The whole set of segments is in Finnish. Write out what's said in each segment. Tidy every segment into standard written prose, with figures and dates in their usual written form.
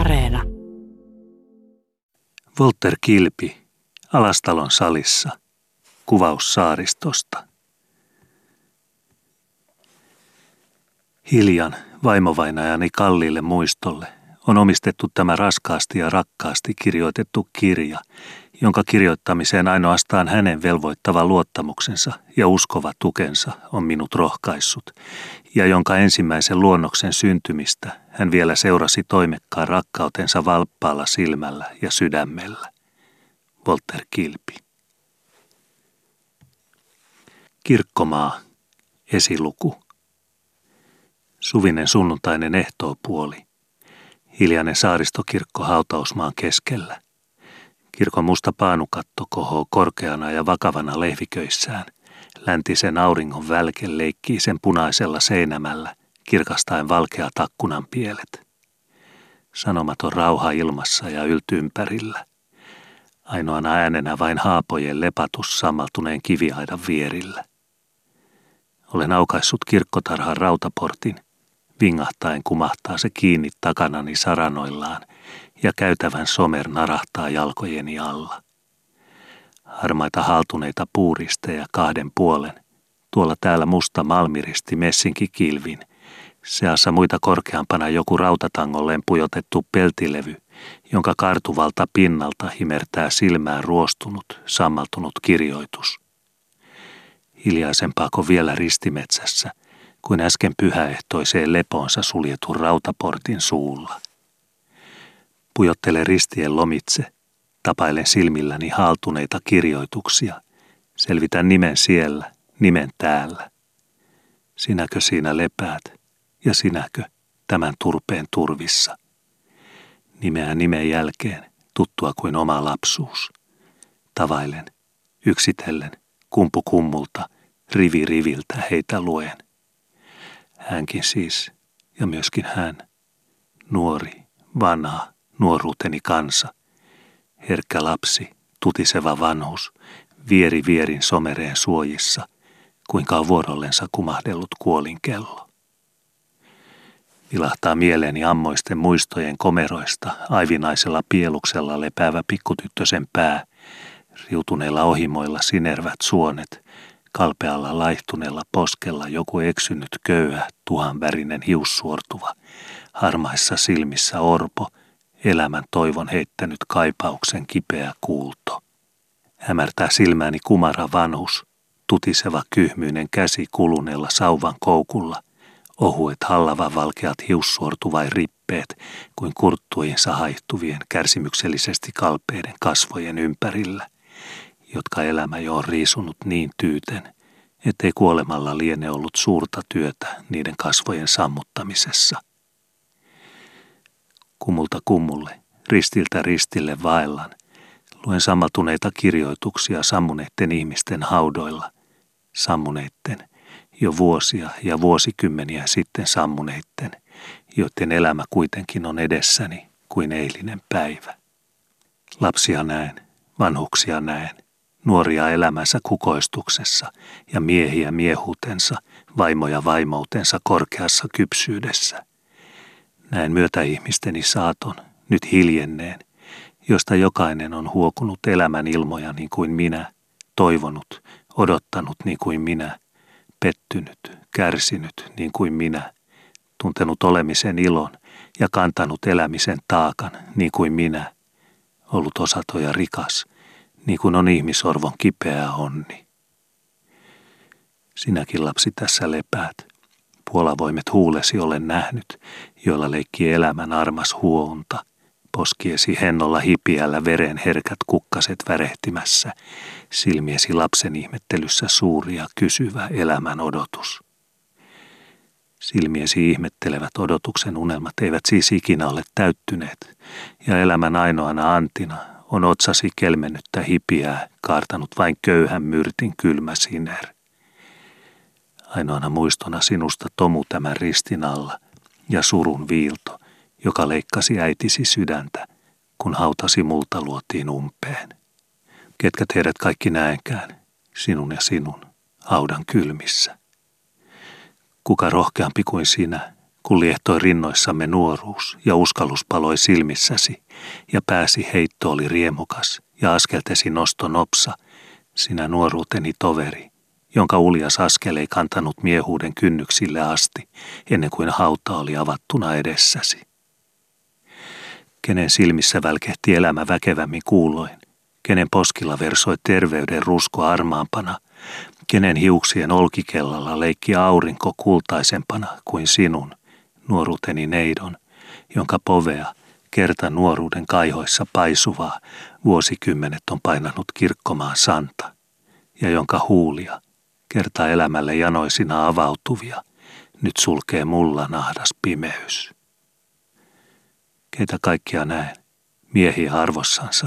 Areena. Volter Kilpi, Alastalon salissa. Kuvaus saaristosta. Hiljan vaimovainajani kalliille muistolle on omistettu tämä raskaasti ja rakkaasti kirjoitettu kirja, jonka kirjoittamiseen ainoastaan hänen velvoittava luottamuksensa ja uskova tukensa on minut rohkaissut, ja jonka ensimmäisen luonnoksen syntymistä hän vielä seurasi toimekkaan rakkautensa valppaalla silmällä ja sydämellä. Volter Kilpi. Kirkkomaa, esiluku. Suvinen sunnuntainen ehtoopuoli. Hiljainen saaristokirkko hautausmaan keskellä. Kirkon musta paanukatto kohoo korkeana ja vakavana lehviköissään. Läntisen auringon välke leikkii sen punaisella seinämällä, kirkastaen valkeat takkunan pielet. Sanomaton rauha ilmassa ja yltympärillä. Ainoana äänenä vain haapojen lepatus sammaltuneen kiviaidan vierillä. Olen aukaissut kirkkotarhan rautaportin. Vingahtaen kumahtaa se kiinni takanani saranoillaan ja käytävän somer narahtaa jalkojeni alla. Harmaita haltuneita puuristeja kahden puolen, tuolla täällä musta malmiristi messinki kilvin, seassa muita korkeampana joku rautatangolleen pujotettu peltilevy, jonka kartuvalta pinnalta himertää silmään ruostunut, sammaltunut kirjoitus. Hiljaisempaa vielä ristimetsässä, kuin äsken pyhäehtoiseen lepoonsa suljetun rautaportin suulla. Pujottelen ristien lomitse, tapailen silmilläni haaltuneita kirjoituksia, selvitän nimen siellä, nimen täällä. Sinäkö siinä lepäät, ja sinäkö tämän turpeen turvissa? Nimeä nimen jälkeen, tuttua kuin oma lapsuus. Tavallen, yksitellen, kumpu kummulta, rivi riviltä heitä luen. Hänkin siis, ja myöskin hän, nuori, vanha, nuoruuteni kansa, herkkä lapsi, tutiseva vanhus, vieri vierin somereen suojissa, kuinka on vuorollensa kumahdellut kuolinkello. Vilahtaa mieleeni ammoisten muistojen komeroista aivinaisella pieluksella lepäävä pikkutyttösen pää, riutuneilla ohimoilla sinervät suonet, kalpealla laihtuneella poskella joku eksynyt köyhä, tuhanvärinen hiussuortuva, harmaissa silmissä orpo, elämän toivon heittänyt kaipauksen kipeä kuulto. Hämärtää silmäni kumara vanhus, tutiseva kyhmyinen käsi kuluneella sauvan koukulla, ohuet hallavan valkeat hiussuortuvain rippeet kuin kurttuihinsa haihtuvien kärsimyksellisesti kalpeiden kasvojen ympärillä, jotka elämä jo on riisunut niin tyyten, ettei kuolemalla liene ollut suurta työtä niiden kasvojen sammuttamisessa. Kummulta kummulle, ristiltä ristille vaellan, luen sammaltuneita kirjoituksia sammuneitten ihmisten haudoilla, sammuneitten, jo vuosia ja vuosikymmeniä sitten sammuneitten, joiden elämä kuitenkin on edessäni kuin eilinen päivä. Lapsia näen, vanhuksia näen. Nuoria elämänsä kukoistuksessa ja miehiä miehuutensa, vaimoja vaimoutensa korkeassa kypsyydessä. Näen myötäihmisteni saaton, nyt hiljenneen, josta jokainen on huokunut elämän ilmoja niin kuin minä, toivonut, odottanut niin kuin minä, pettynyt, kärsinyt niin kuin minä, tuntenut olemisen ilon ja kantanut elämisen taakan niin kuin minä, ollut osaton ja rikas, niin kuin on ihmisorvon kipeä onni. Sinäkin lapsi tässä lepäät, puolavoimet huulesi olen nähnyt, joilla leikkii elämän armas huonta, poskiesi hennolla hipiällä veren herkät kukkaset värehtimässä, silmiesi lapsen ihmettelyssä suuri ja kysyvä elämän odotus. Silmiesi ihmettelevät odotuksen unelmat eivät siis ikinä ole täyttyneet, ja elämän ainoana antina on otsasi kelmennyttä hipiää, kaartanut vain köyhän myrtin kylmä siner. Ainoana muistona sinusta tomu tämän ristin alla ja surun viilto, joka leikkasi äitisi sydäntä, kun hautasi multa luotiin umpeen. Ketkä teidät kaikki näenkään, sinun ja sinun, haudan kylmissä. Kuka rohkeampi kuin sinä, kun liehtoi rinnoissamme nuoruus ja uskallus paloi silmissäsi, ja pääsi heitto oli riemukas, ja askeltesi nosto nopsa, sinä nuoruuteni toveri, jonka uljas askel ei kantanut miehuuden kynnyksille asti, ennen kuin hauta oli avattuna edessäsi. Kenen silmissä välkehti elämä väkevämmin kuuloin, kenen poskilla versoi terveyden rusko armaampana, kenen hiuksien olkikellalla leikki aurinko kultaisempana kuin sinun, nuoruuteni neidon, jonka povea, kerta nuoruuden kaihoissa paisuvaa, vuosikymmenet on painanut Kirkkomaan santa, ja jonka huulia, kerta elämälle janoisina avautuvia, nyt sulkee mullan ahdas pimeys. Keitä kaikkia näen, miehiä arvossansa,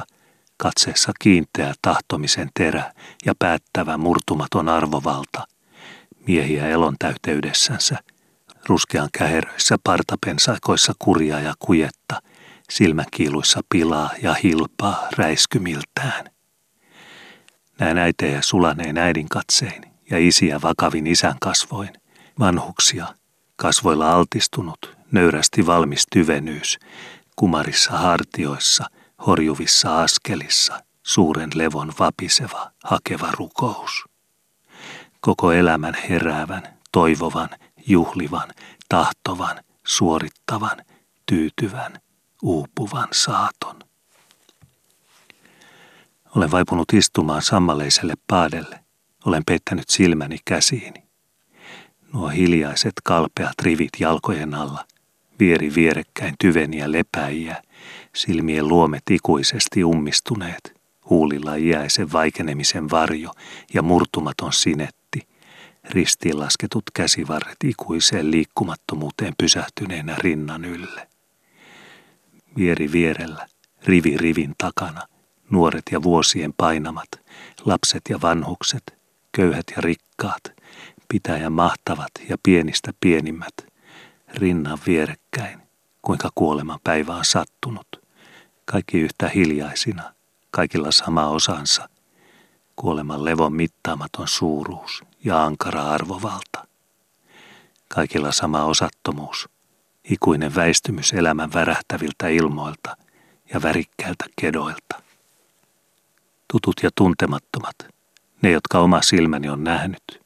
katseessa kiinteä tahtomisen terä ja päättävä murtumaton arvovalta, miehiä elontäyteydessänsä, ruskean käheröissä partapensaikoissa kurjaa ja kujetta, silmäkiiluissa pilaa ja hilpaa räiskymiltään. Näen äitejä sulaneen äidin katsein ja isiä vakavin isän kasvoin, vanhuksia, kasvoilla altistunut, nöyrästi valmis tyvenyys, kumarissa hartioissa, horjuvissa askelissa, suuren levon vapiseva, hakeva rukous. Koko elämän heräävän, toivovan, juhlivan, tahtovan, suorittavan, tyytyvän, uupuvan saaton. Olen vaipunut istumaan sammaleiselle paadelle. Olen peittänyt silmäni käsiini. Nuo hiljaiset kalpeat rivit jalkojen alla, vieri vierekkäin tyveniä lepäjiä, silmien luomet ikuisesti ummistuneet, huulilla iäisen vaikenemisen varjo ja murtumaton sinetti, ristiinlasketut käsivarret ikuiseen liikkumattomuuteen pysähtyneenä rinnan ylle. Vieri vierellä, rivi rivin takana, nuoret ja vuosien painamat, lapset ja vanhukset, köyhät ja rikkaat, pitäjän mahtavat ja pienistä pienimmät, rinnan vierekkäin, kuinka kuoleman päivä on sattunut. Kaikki yhtä hiljaisina, kaikilla sama osansa, kuoleman levon mittaamaton suuruus ja ankara arvovalta. Kaikilla sama osattomuus, ikuinen väistymys elämän värähtäviltä ilmoilta ja värikkäiltä kedoilta. Tutut ja tuntemattomat, ne jotka oma silmäni on nähnyt,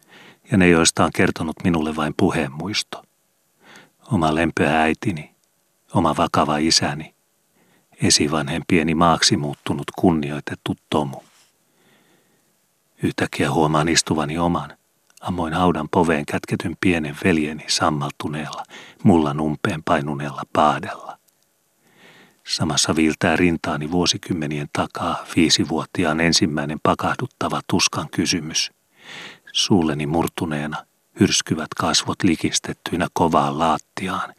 ja ne joista on kertonut minulle vain puheenmuisto. Oma lempeä äitini, oma vakava isäni, esivanhempieni maaksi muuttunut kunnioitettu tomu. Yhtäkkiä huomaan istuvani oman, ammoin haudan poveen kätketyn pienen veljeni sammaltuneella, mullan umpeen painuneella paadella. Samassa viiltää rintaani vuosikymmenien takaa 5-vuotiaan ensimmäinen pakahduttava tuskan kysymys. Suulleni murtuneena, hyrskyvät kasvot likistettyinä kovaan laattiaan,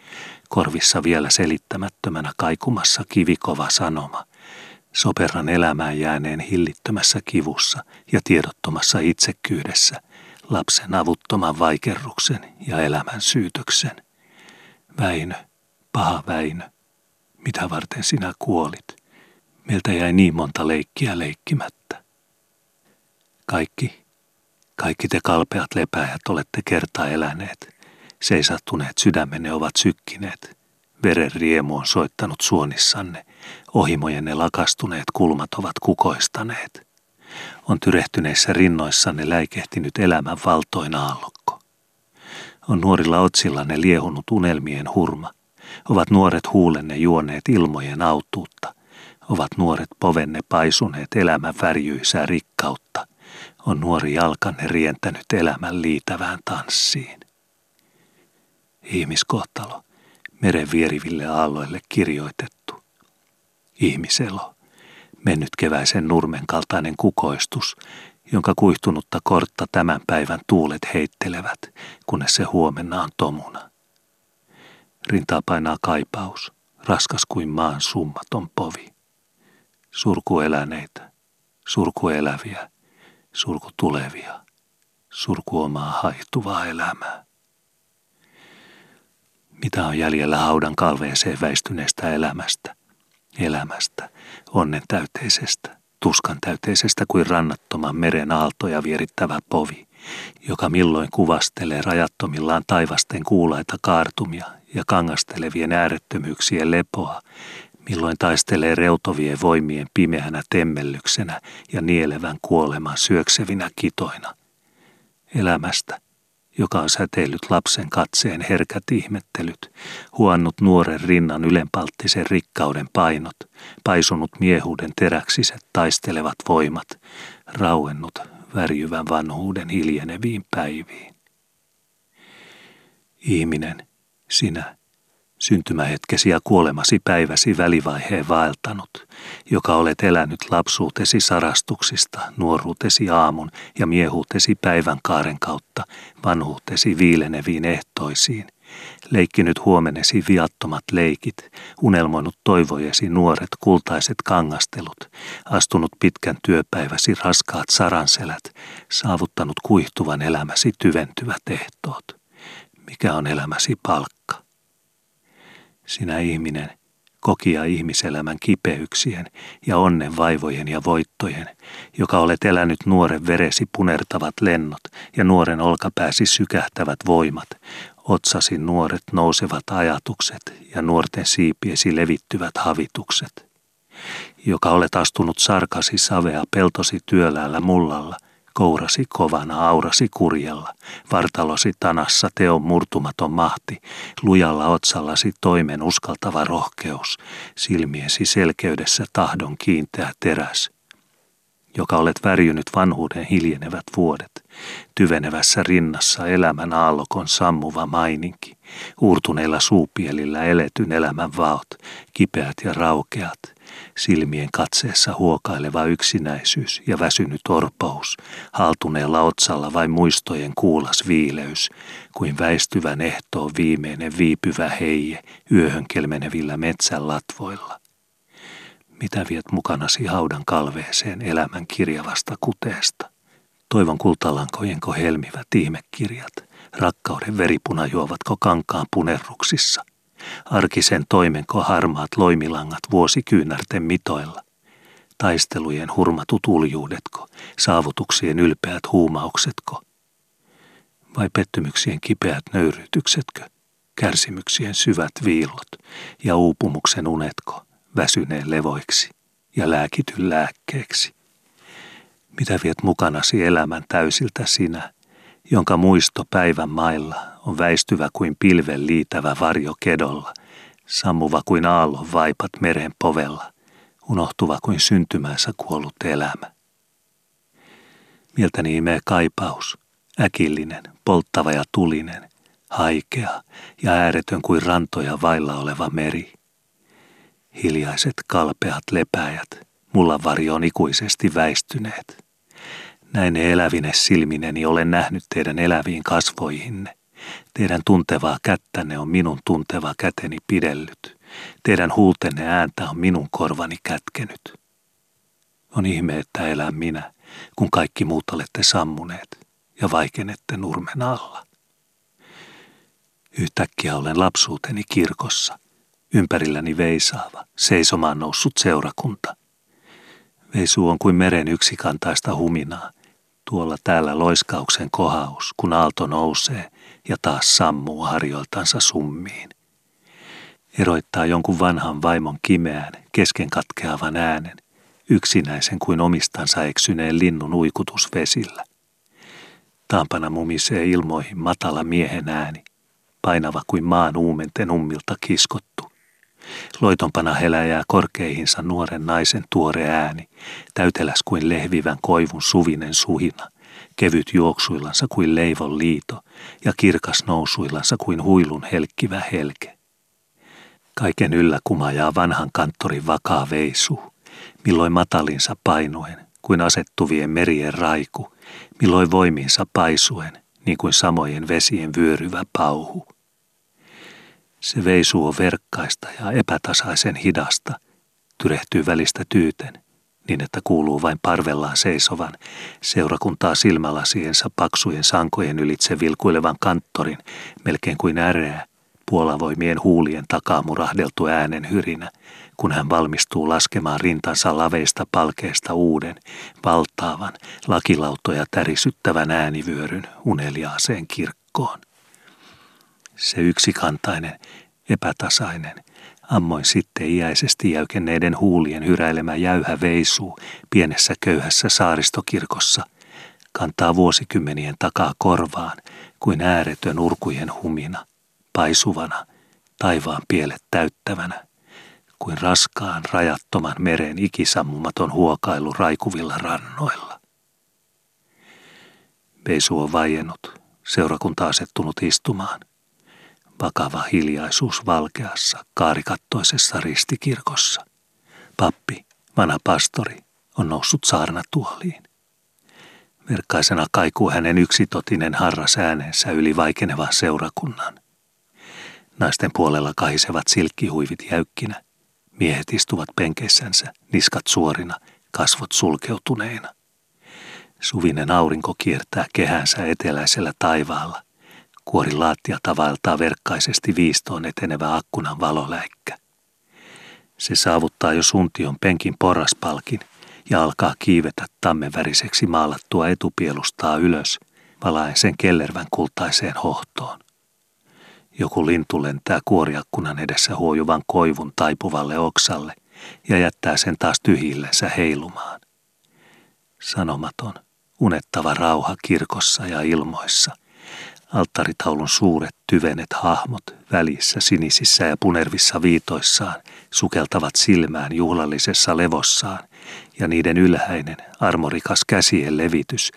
korvissa vielä selittämättömänä kaikumassa kivikova sanoma. Soperran elämään jääneen hillittömässä kivussa ja tiedottomassa itsekkyydessä, lapsen avuttoman vaikerruksen ja elämän syytöksen. Väinö, paha Väinö, mitä varten sinä kuolit? Meiltä jäi niin monta leikkiä leikkimättä. Kaikki te kalpeat lepäjät olette kerta eläneet. Seisahtuneet sydämenne ovat sykkineet. Veren riemu on soittanut suonissanne. Ohimojenne lakastuneet kulmat ovat kukoistaneet. On tyrehtyneissä rinnoissanne läikehtinyt elämän valtoin aallokko. On nuorilla otsillanne liehunut unelmien hurma. Ovat nuoret huulenne juoneet ilmojen autuutta. Ovat nuoret povenne paisuneet elämän värjyisää rikkautta. On nuori jalkanne rientänyt elämän liitävään tanssiin. Ihmiskohtalo, meren vieriville aalloille kirjoitettu. Ihmiselo, mennyt keväisen nurmen kaltainen kukoistus, jonka kuihtunutta kortta tämän päivän tuulet heittelevät, kunnes se huomenna on tomuna. Rintaa painaa kaipaus, raskas kuin maan summaton povi. Surkueläneitä, surkueläviä, surku tulevia, surku omaa haihtuvaa elämää. Mitä on jäljellä haudan kalveeseen väistyneestä elämästä? Elämästä, onnen täyteisestä, tuskan täyteisestä kuin rannattoman meren aaltoja vierittävä povi, joka milloin kuvastelee rajattomillaan taivasten kuulaita kaartumia ja kangastelevien äärettömyyksien lepoa, milloin taistelee reutovien voimien pimeänä temmellyksenä ja nielevän kuoleman syöksevinä kitoina. Elämästä, joka on säteillyt lapsen katseen herkät ihmettelyt, huannut nuoren rinnan ylenpalttisen rikkauden painot, paisunut miehuuden teräksiset taistelevat voimat, rauennut värjyvän vanhuuden hiljeneviin päiviin. Ihminen, sinä, syntymähetkesi ja kuolemasi päiväsi välivaiheen vaeltanut, joka olet elänyt lapsuutesi sarastuksista, nuoruutesi aamun ja miehuutesi päivän kaaren kautta, vanhuutesi viileneviin ehtoisiin, leikkinyt huomenesi viattomat leikit, unelmoinut toivojesi nuoret kultaiset kangastelut, astunut pitkän työpäiväsi raskaat saranselät, saavuttanut kuihtuvan elämäsi tyventyvät ehtoot. Mikä on elämäsi palkka? Sinä ihminen, kokija ihmiselämän kipeyksien ja onnen vaivojen ja voittojen, joka olet elänyt nuoren veresi punertavat lennot ja nuoren olkapääsi sykähtävät voimat, otsasi nuoret nousevat ajatukset ja nuorten siipiesi levittyvät havitukset, joka olet astunut sarkasi savea peltosi työläällä mullalla, kourasi kovana, aurasi kurjella, vartalosi tanassa teon murtumaton mahti, lujalla otsallasi toimen uskaltava rohkeus, silmiesi selkeydessä tahdon kiinteä teräs, joka olet värjynyt vanhuuden hiljenevät vuodet, tyvenevässä rinnassa elämän aallokon sammuva maininki, uurtuneilla suupielillä eletyn elämän vaot, kipeät ja raukeat, silmien katseessa huokaileva yksinäisyys ja väsynyt orpous, haltuneella otsalla vain muistojen kuulas viileys, kuin väistyvän ehtoon viimeinen viipyvä heije yöhön kelmenevillä metsän latvoilla. Mitä viet mukanasi haudan kalveeseen elämän kirjavasta kuteesta? Toivon kultalankojenko helmivät ihmekirjat, rakkauden veripuna juovatko kankaan punerruksissa? Arkisen toimenko harmaat loimilangat vuosikyynärten mitoilla? Taistelujen hurmatut uljuudetko, saavutuksien ylpeät huumauksetko? Vai pettymyksien kipeät nöyrytyksetkö, kärsimyksien syvät viillot ja uupumuksen unetko, väsyneen levoiksi ja lääkityn lääkkeeksi? Mitä viet mukanasi elämän täysiltä sinä, jonka muisto päivän mailla on väistyvä kuin pilven liitävä varjo kedolla, sammuva kuin aallon vaipat meren povella, unohtuva kuin syntymänsä kuollut elämä? Mieltäni imee kaipaus, äkillinen, polttava ja tulinen, haikea ja ääretön kuin rantoja vailla oleva meri. Hiljaiset kalpeat lepääjät, mullan varjoon ikuisesti väistyneet. Näin elävine silmineni olen nähnyt teidän eläviin kasvoihinne. Teidän tuntevaa kättänne on minun tunteva käteni pidellyt. Teidän huultenne ääntä on minun korvani kätkenyt. On ihme, että elän minä, kun kaikki muut olette sammuneet ja vaikenette nurmen alla. Yhtäkkiä olen lapsuuteni kirkossa, ympärilläni veisaava, seisomaan noussut seurakunta. Veisu on kuin meren yksikantaista huminaa, tuolla täällä loiskauksen kohaus, kun aalto nousee ja taas sammuu harjoiltansa summiin. Eroittaa jonkun vanhan vaimon kimeän, kesken katkeavan äänen, yksinäisen kuin omistansa eksyneen linnun uikutus vesillä. Taampana mumisee ilmoihin matala miehen ääni, painava kuin maan uumenten ummilta kiskottu. Loitonpana heläjää korkeihinsa nuoren naisen tuore ääni, täyteläs kuin lehvivän koivun suvinen suhina, kevyt juoksuillansa kuin leivon liito ja kirkas nousuillansa kuin huilun helkkivä helke. Kaiken yllä kumajaa vanhan kanttorin vakaa veisu, milloin matalinsa painuen, kuin asettuvien merien raiku, milloin voimiinsa paisuen, niin kuin samojen vesien vyöryvä pauhu. Se veisuu on verkkaista ja epätasaisen hidasta, tyrehtyy välistä tyyten, niin että kuuluu vain parvellaan seisovan, seurakuntaa silmälasiensa paksujen sankojen ylitse vilkuilevan kanttorin, melkein kuin äreä, puolavoimien huulien takaa murahdeltu äänen hyrinä, kun hän valmistuu laskemaan rintansa laveista palkeista uuden, valtaavan, lakilautoja tärisyttävän äänivyöryn uneliaaseen kirkkoon. Se yksikantainen, epätasainen, ammoin sitten iäisesti jäykenneiden huulien hyräilemä jäyhä veisuu pienessä köyhässä saaristokirkossa, kantaa vuosikymmenien takaa korvaan kuin ääretön urkujen humina, paisuvana, taivaan pielet täyttävänä, kuin raskaan rajattoman meren ikisammumaton huokailu raikuvilla rannoilla. Veisu on vaiennut, seurakunta asettunut istumaan. Vakava hiljaisuus valkeassa, kaarikattoisessa ristikirkossa. Pappi, vanha pastori, on noussut saarnatuoliin. Verkkaisena kaikuu hänen yksitotinen harras äänensä yli vaikenevan seurakunnan. Naisten puolella kahisevat silkkihuivit jäykkinä. Miehet istuvat penkeissänsä, niskat suorina, kasvot sulkeutuneina. Suvinen aurinko kiertää kehänsä eteläisellä taivaalla. Kuorin laattialta tavailtaa verkkaisesti viistoon etenevä akkunan valoläikkä. Se saavuttaa jo suntion penkin porraspalkin ja alkaa kiivetä tammenväriseksi maalattua etupielustaa ylös, valaen sen kellervän kultaiseen hohtoon. Joku lintu lentää kuoriakkunan edessä huojuvan koivun taipuvalle oksalle ja jättää sen taas tyhjillensä heilumaan. Sanomaton, unettava rauha kirkossa ja ilmoissa. Alttaritaulun suuret tyvenet hahmot välissä sinisissä ja punervissa viitoissaan sukeltavat silmään juhlallisessa levossaan, ja niiden ylhäinen, armorikas käsien levitys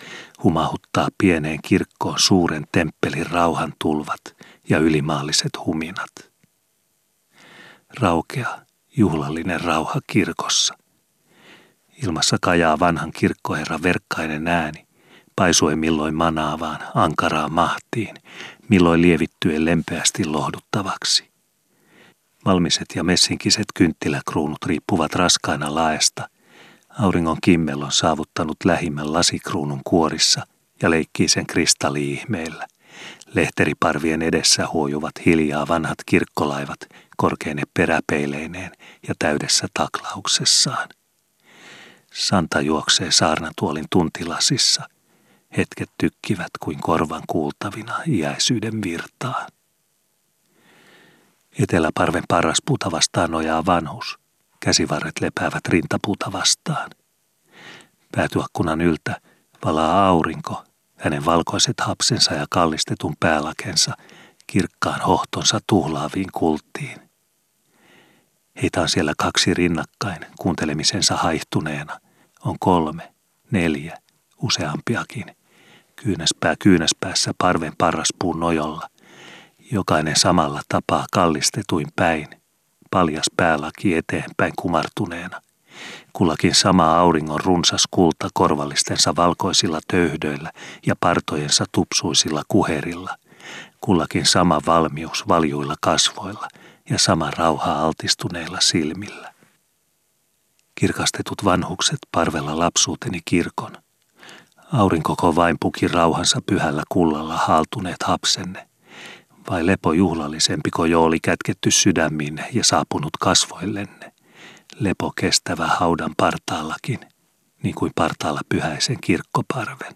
humahuttaa pieneen kirkkoon suuren temppelin rauhan tulvat ja ylimaalliset huminat. Raukea, juhlallinen rauha kirkossa. Ilmassa kajaa vanhan kirkkoherran verkkainen ääni, paisuen milloin manaavaan, ankaraan mahtiin, milloin lievittyen lempeästi lohduttavaksi. Valmiset ja messinkiset kynttiläkruunut riippuvat raskaina laesta. Auringon kimmel on saavuttanut lähimmän lasikruunun kuorissa ja leikkii sen kristalli-ihmeillä. Lehteriparvien edessä huojuvat hiljaa vanhat kirkkolaivat korkeine peräpeileineen ja täydessä taklauksessaan. Santa juoksee saarnatuolin tuntilasissa. Hetket tykkivät kuin korvan kuultavina iäisyyden virtaan. Eteläparven parraspuuta vastaan nojaa vanhus. Käsivarret lepäävät rintapuuta vastaan. Päätyakkunan yltä valaa aurinko. Hänen valkoiset hapsensa ja kallistetun päälakensa kirkkaan hohtonsa tuhlaaviin kulttiin. Heitä on siellä kaksi rinnakkain kuuntelemisensa haihtuneena. On 3, 4, useampiakin, kyynäspää kyynäspäässä parven parraspuun nojolla. Jokainen samalla tapaa kallistetuin päin, paljas päälaki eteenpäin kumartuneena. Kullakin sama auringon runsas kulta korvallistensa valkoisilla töyhdöillä ja partojensa tupsuisilla kuherilla. Kullakin sama valmius valjuilla kasvoilla ja sama rauha altistuneilla silmillä. Kirkastetut vanhukset parvella lapsuuteni kirkon. Aurinkoko vain puki rauhansa pyhällä kullalla haaltuneet hapsenne. Vai lepo juhlallisempiko jo oli kätketty sydäminne ja saapunut kasvoillenne. Lepo kestävä haudan partaallakin, niin kuin partaalla pyhäisen kirkkoparven.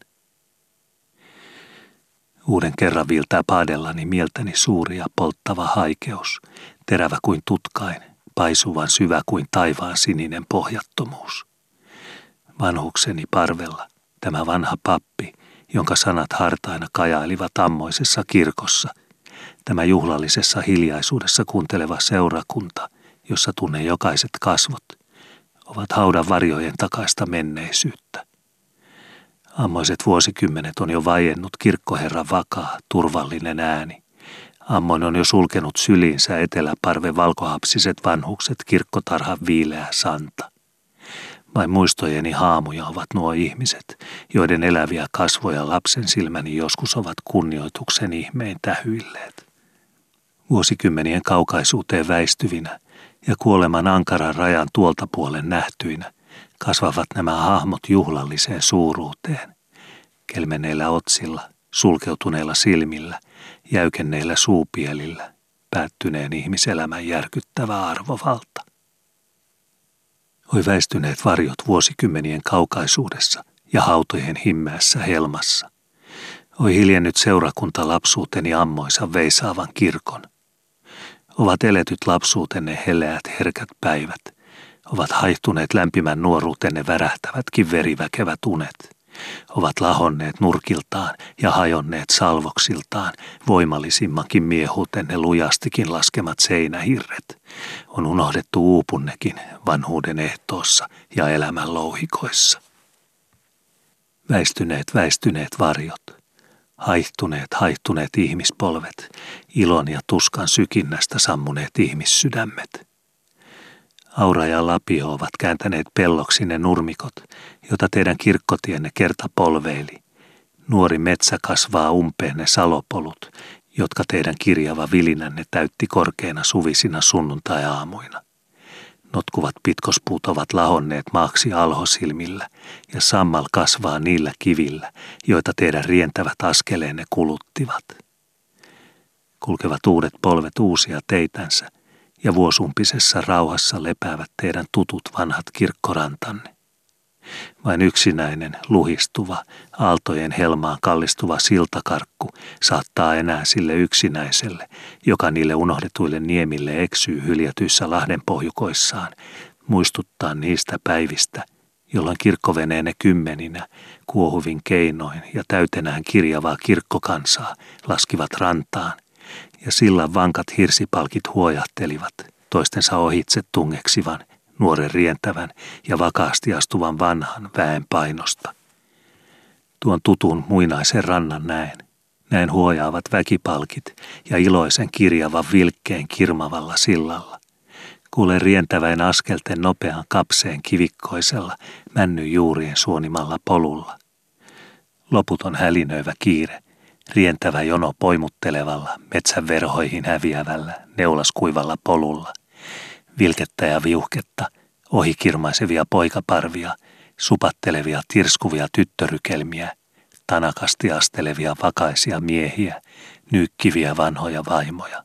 Uuden kerran viiltää paadellani mieltäni suuri ja polttava haikeus, terävä kuin tutkain, paisuvan syvä kuin taivaan sininen pohjattomuus. Vanhukseni parvella. Tämä vanha pappi, jonka sanat hartaina kajailivat ammoisessa kirkossa. Tämä juhlallisessa hiljaisuudessa kuunteleva seurakunta, jossa tunne jokaiset kasvot, ovat haudan varjojen takaista menneisyyttä. Ammoiset vuosikymmenet on jo vaiennut kirkkoherran vakaa, turvallinen ääni. Ammoin on jo sulkenut syliinsä eteläparven valkohapsiset vanhukset kirkkotarhan viileä santa. Vain muistojeni haamuja ovat nuo ihmiset, joiden eläviä kasvoja lapsen silmäni joskus ovat kunnioituksen ihmeen tähyilleet. Vuosikymmenien kaukaisuuteen väistyvinä ja kuoleman ankaran rajan tuolta puolen nähtyinä kasvavat nämä hahmot juhlalliseen suuruuteen. Kelmenneillä otsilla, sulkeutuneilla silmillä, jäykenneillä suupielillä, päättyneen ihmiselämän järkyttävä arvovalta. Oi väistyneet varjot vuosikymmenien kaukaisuudessa ja hautojen himmeässä helmassa. Oi hiljennyt seurakunta lapsuuteni ammoisa veisaavan kirkon. Ovat eletyt lapsuutenne heleät herkät päivät. Ovat haihtuneet lämpimän nuoruutenne värähtävätkin veriväkevät unet. Ovat lahonneet nurkiltaan ja hajonneet salvoksiltaan voimallisimmankin miehuutenne lujastikin laskemat seinähirret. On unohdettu uupunnekin vanhuuden ehtoossa ja elämän louhikoissa. Väistyneet varjot, haihtuneet ihmispolvet, ilon ja tuskan sykinnästä sammuneet ihmissydämet. Aura ja lapio ovat kääntäneet pelloksi ne nurmikot, jota teidän kirkkotienne kerta polveili. Nuori metsä kasvaa umpeen ne salopolut, jotka teidän kirjava vilinänne täytti korkeina suvisina sunnuntai-aamuina. Notkuvat pitkospuut ovat lahonneet maaksi alhosilmillä, ja sammal kasvaa niillä kivillä, joita teidän rientävät askeleenne kuluttivat. Kulkevat uudet polvet uusia teitänsä, ja vuosuumpisessa rauhassa lepäävät teidän tutut vanhat kirkkorantanne. Vain yksinäinen, luhistuva, aaltojen helmaan kallistuva siltakarkku saattaa enää sille yksinäiselle, joka niille unohdetuille niemille eksyy hyljätyissä lahden pohjukoissaan, muistuttaa niistä päivistä, jolloin kirkkoveneenne kymmeninä, kuohuvin keinoin ja täytenään kirjavaa kirkkokansaa laskivat rantaan, ja sillan vankat hirsipalkit huojahtelivat, toistensa ohitse tungeksivan, nuoren rientävän ja vakaasti astuvan vanhan väen painosta. Tuon tutun muinaisen rannan näen huojaavat väkipalkit ja iloisen kirjavan vilkkeen kirmavalla sillalla. Kuulen rientävän askelten nopean kapseen kivikkoisella, männyjuurien suonimalla polulla. Loputon hälinöivä kiire, rientävä jono poimuttelevalla, metsän verhoihin häviävällä, neulaskuivalla polulla. Vilkettä ja viuhketta, ohikirmaisevia poikaparvia, supattelevia tirskuvia tyttörykelmiä, tanakasti astelevia vakaisia miehiä, nyykkiviä vanhoja vaimoja.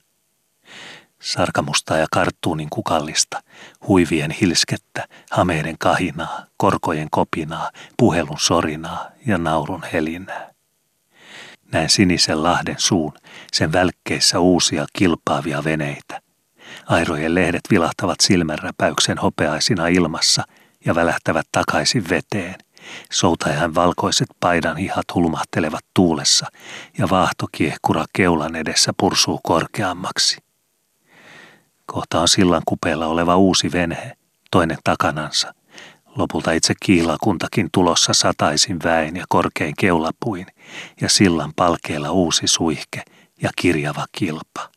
Sarkamusta ja karttuunin kukallista, huivien hilskettä, hameiden kahinaa, korkojen kopinaa, puhelun sorinaa ja naurun helinää. Näen sinisen lahden suun, sen välkkeissä uusia kilpaavia veneitä. Airojen lehdet vilahtavat silmänräpäyksen hopeaisina ilmassa ja välähtävät takaisin veteen. Soutajan valkoiset paidanhihat hulmahtelevat tuulessa ja vaahtokiehkura keulan edessä pursuu korkeammaksi. Kohta on sillan kupeella oleva uusi venhe, toinen takanansa. Lopulta itse kiilakuntakin tulossa sataisin väen ja korkein keulapuin ja sillan palkeilla uusi suihke ja kirjava kilpa.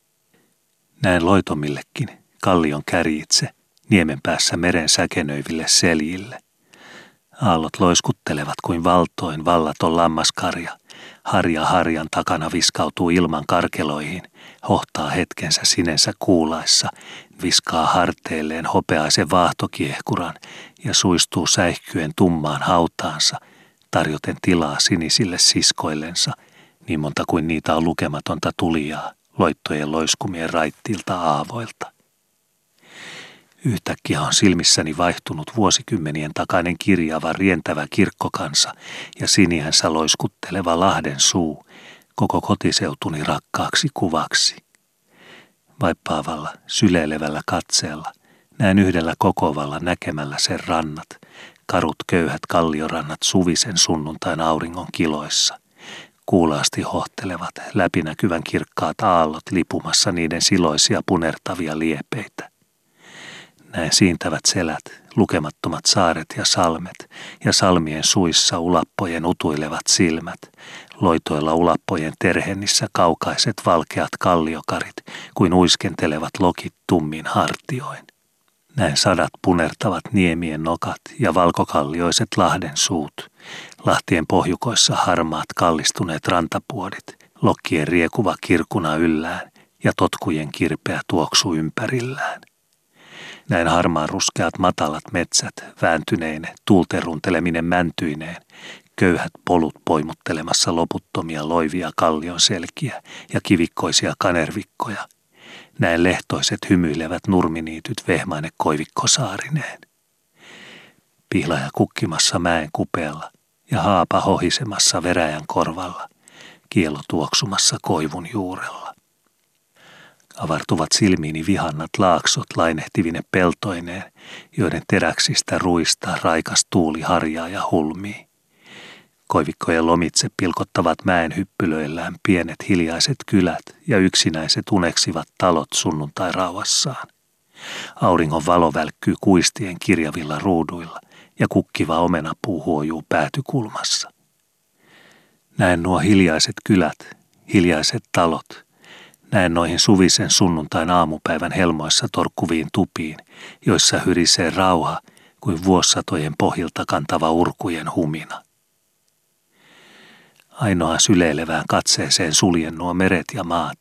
Näen loitomillekin, kallion kärjitse, niemen päässä meren säkenöiville seljille. Aallot loiskuttelevat kuin valtoin vallaton lammaskarja. Harja harjan takana viskautuu ilman karkeloihin, hohtaa hetkensä sinensä kuulaissa, viskaa harteilleen hopeaisen vaahtokiehkuran ja suistuu säihkyen tummaan hautaansa, tarjoten tilaa sinisille siskoillensa, niin monta kuin niitä on lukematonta tulijaa loittojen loiskumien raittilta aavoilta. Yhtäkkiä on silmissäni vaihtunut vuosikymmenien takainen kirjava rientävä kirkkokansa ja siniänsä loiskutteleva lahden suu, koko kotiseutuni rakkaaksi kuvaksi. Vaippaavalla, syleilevällä katseella näen yhdellä kokovalla näkemällä sen rannat, karut köyhät kalliorannat suvisen sunnuntain auringon kiloissa. Kuulaasti hohtelevat läpinäkyvän kirkkaat aallot lipumassa niiden siloisia punertavia liepeitä. Näen siintävät selät, lukemattomat saaret ja salmet, ja salmien suissa ulappojen utuilevat silmät, loitoilla ulappojen terhennissä kaukaiset valkeat kalliokarit, kuin uiskentelevat lokit tummin hartioin. Näen sadat punertavat niemien nokat ja valkokallioiset lahden suut, lahtien pohjukoissa harmaat kallistuneet rantapuodit, lokkien riekuva kirkuna yllään ja totkujen kirpeä tuoksu ympärillään. Näin harmaaruskeat matalat metsät, vääntyneine, tuulten runteleminen mäntyineen, köyhät polut poimuttelemassa loputtomia loivia kallion selkiä ja kivikkoisia kanervikkoja. Näin lehtoiset hymyilevät nurminiityt vehmaine koivikkosaarineen. Pihlaja kukkimassa mäen kupeella ja haapa hohisemassa veräjän korvalla, kielo tuoksumassa koivun juurella. Avartuvat silmiini vihannat laaksot lainehtivine peltoineen, joiden teräksistä ruista raikas tuuli harjaa ja hulmii. Koivikkojen lomitse pilkottavat mäen hyppylöillään pienet hiljaiset kylät ja yksinäiset uneksivat talot sunnuntai rauhassaan. Auringon valo välkkyy kuistien kirjavilla ruuduilla ja kukkiva omenapuu huojuu päätykulmassa. Näen nuo hiljaiset kylät, hiljaiset talot. Näen noihin suvisen sunnuntain aamupäivän helmoissa torkkuviin tupiin, joissa hyrisee rauha kuin vuosisatojen pohjilta kantava urkujen humina. Ainoaan syleilevään katseeseen suljen nuo meret ja maat,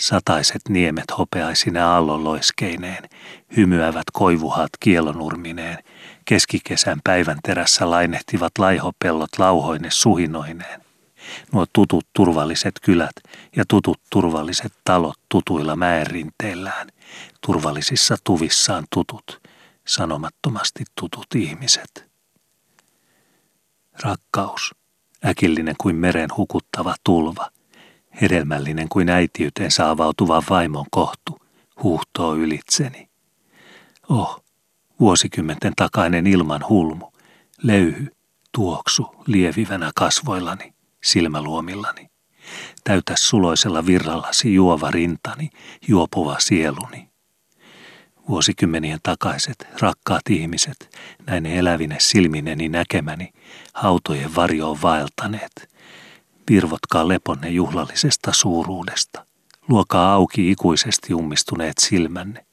sataiset niemet hopeaisine aallonloiskeineen, hymyävät koivuhat kielonurmineen, keskikesän päivän terässä lainehtivat laihopellot lauhoine suhinoineen. Nuo tutut turvalliset kylät ja tutut turvalliset talot tutuilla mäenrinteillään, turvallisissa tuvissaan tutut, sanomattomasti tutut ihmiset. Rakkaus, äkillinen kuin meren hukuttava tulva, hedelmällinen kuin äitiyteen saavautuva vaimon kohtu, huuhtoo ylitseni. Oh, vuosikymmenten takainen ilman hulmu, löyhy, tuoksu lievivänä kasvoillani. Silmäluomillani. Täytä suloisella virrallasi juova rintani, juopuva sieluni. Vuosikymmenien takaiset, rakkaat ihmiset, näin elävine silmineni näkemäni, hautojen varjoon vaeltaneet. Virvotkaa leponne juhlallisesta suuruudesta. Luokaa auki ikuisesti ummistuneet silmänne,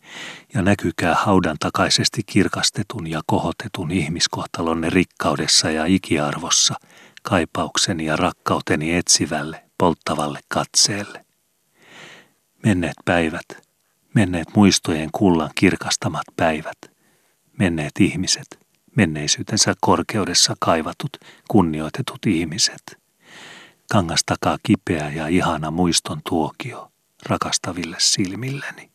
ja näkykää haudan takaisesti kirkastetun ja kohotetun ihmiskohtalonne rikkaudessa ja ikiarvossa, kaipaukseni ja rakkauteni etsivälle, polttavalle katseelle. Menneet päivät, menneet muistojen kullan kirkastamat päivät, menneet ihmiset, menneisyytensä korkeudessa kaivatut, kunnioitetut ihmiset. Kangastakaa kipeä ja ihana muiston tuokio rakastaville silmilleni.